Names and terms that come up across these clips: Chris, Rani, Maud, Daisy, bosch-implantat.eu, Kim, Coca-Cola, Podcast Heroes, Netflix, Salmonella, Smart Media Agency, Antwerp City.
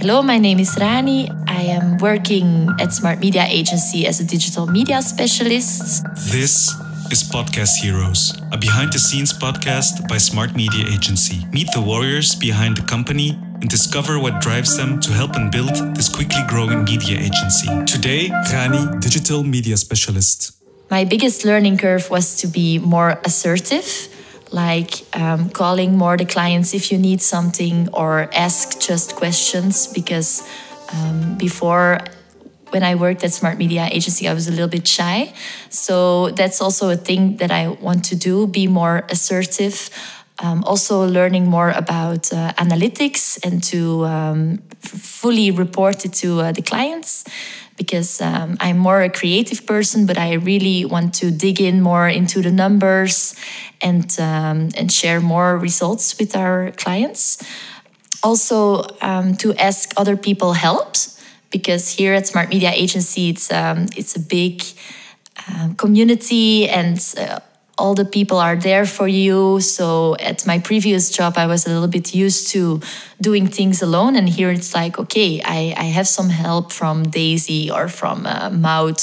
Hello, my name is Rani. I am working at Smart Media Agency as a digital media specialist. This is Podcast Heroes, a behind-the-scenes podcast by Smart Media Agency. Meet the warriors behind the company and discover what drives them to help and build this quickly growing media agency. Today, Rani, digital media specialist. My biggest learning curve was to be more assertive. Like calling more the clients if you need something, or ask just questions, because before, when I worked at Smart Media Agency, I was a little bit shy. So that's also a thing that I want to do, be more assertive. Also learning more about analytics and to fully report it to the clients, because I'm more a creative person, but I really want to dig in more into the numbers and share more results with our clients. Also to ask other people help, because here at Smart Media Agency, it's a big community and all the people are there for you. So at my previous job, I was a little bit used to doing things alone. And here it's like, okay, I have some help from Daisy or from Maud,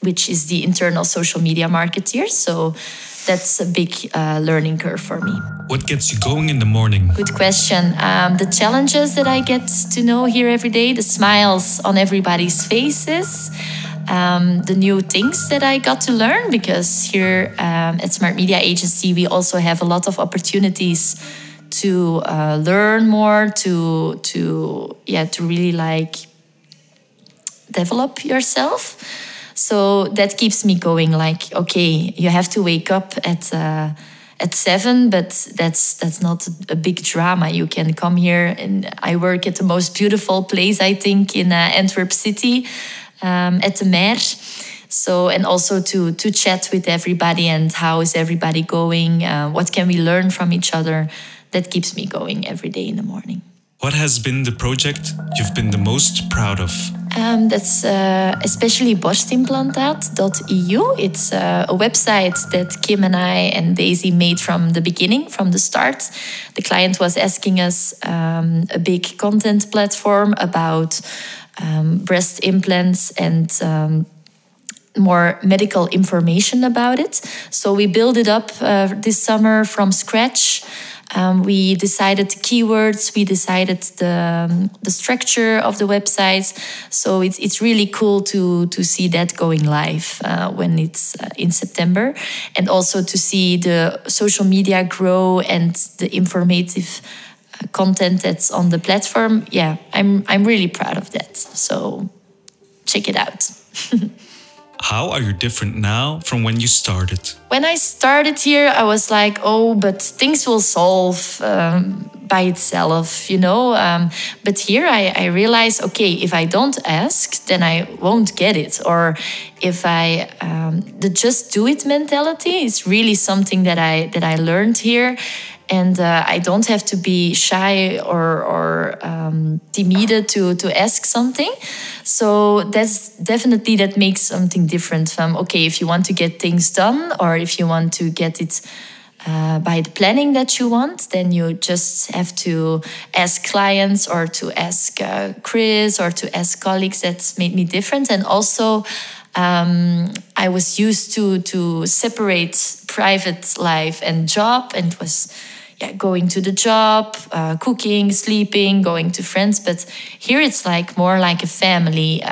which is the internal social media marketeer. So that's a big learning curve for me. What gets you going in the morning? Good question. The challenges that I get to know here every day, the smiles on everybody's faces, the new things that I got to learn, because here at Smart Media Agency, we also have a lot of opportunities to learn more, to really like develop yourself. So that keeps me going. Like, okay, you have to wake up at 7, but that's not a big drama. You can come here, and I work at the most beautiful place, I think, in Antwerp City. At the Mer, so, and also to chat with everybody and how is everybody going, what can we learn from each other. That keeps me going every day in the morning. What has been the project you've been the most proud of? That's especially bosch-implantat.eu. It's a website that Kim and I and Daisy made from the beginning, from the start. The client was asking us a big content platform about breast implants and more medical information about it. So we built it up this summer from scratch. We decided the keywords, we decided the structure of the websites. So it's really cool to see that going live when it's in September. And also to see the social media grow and the informative content that's on the platform. Yeah, I'm really proud of that. So check it out. How are you different now from when you started? When I started here, I was like, oh, but things will solve by itself, you know. But here I realize, okay, if I don't ask, then I won't get it. Or if I the just do it mentality is really something that I learned here. And I don't have to be shy or timid to ask something. So that makes something different from, okay, if you want to get things done, or if you want to get it by the planning that you want, then you just have to ask clients, or to ask Chris, or to ask colleagues. That's made me different. And also, I was used to separate private life and job, and was going to the job, cooking, sleeping, going to friends. But here it's like more like a family.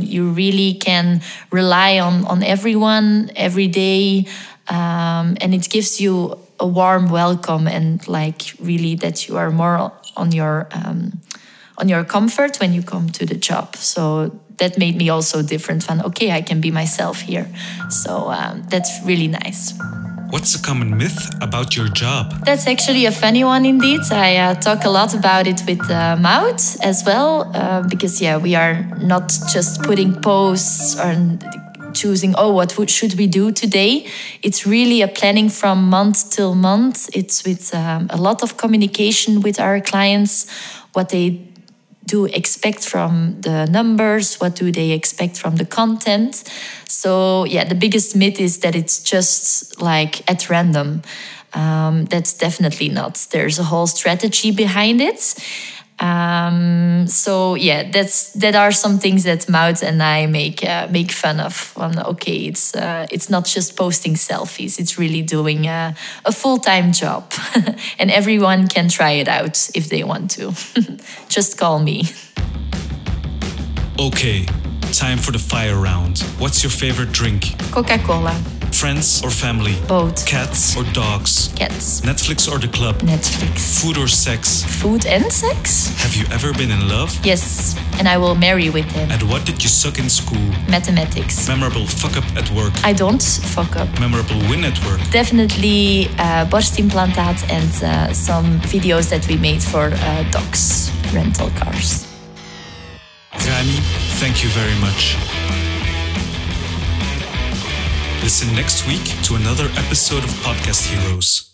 You really can rely on everyone every day. And it gives you a warm welcome, and like really that you are more on your comfort when you come to the job. So that made me also different from, okay, I can be myself here. So that's really nice. What's a common myth about your job? That's actually a funny one indeed. I talk a lot about it with Maud as well, because we are not just putting posts or choosing, oh, what should we do today? It's really a planning from month till month. It's with a lot of communication with our clients, what they do expect from the numbers, what do they expect from the content. So the biggest myth is that it's just like at random. That's definitely not. There's a whole strategy behind it. So yeah, that are some things that Maud and I make fun of. Okay, it's not just posting selfies; it's really doing a full-time job, and everyone can try it out if they want to. Just call me. Okay, time for the fire round. What's your favorite drink? Coca-Cola. Friends or family? Both. Cats or dogs? Cats. Netflix or the club? Netflix. Food or sex? Food and sex. Have you ever been in love? Yes, and I will marry with him. At what did you suck in school? Mathematics. Memorable fuck up at work? I don't fuck up. Memorable win at work? Definitely bosch-implantat and some videos that we made for dogs, rental cars. Rani, thank you very much. Listen next week to another episode of Podcast Heroes.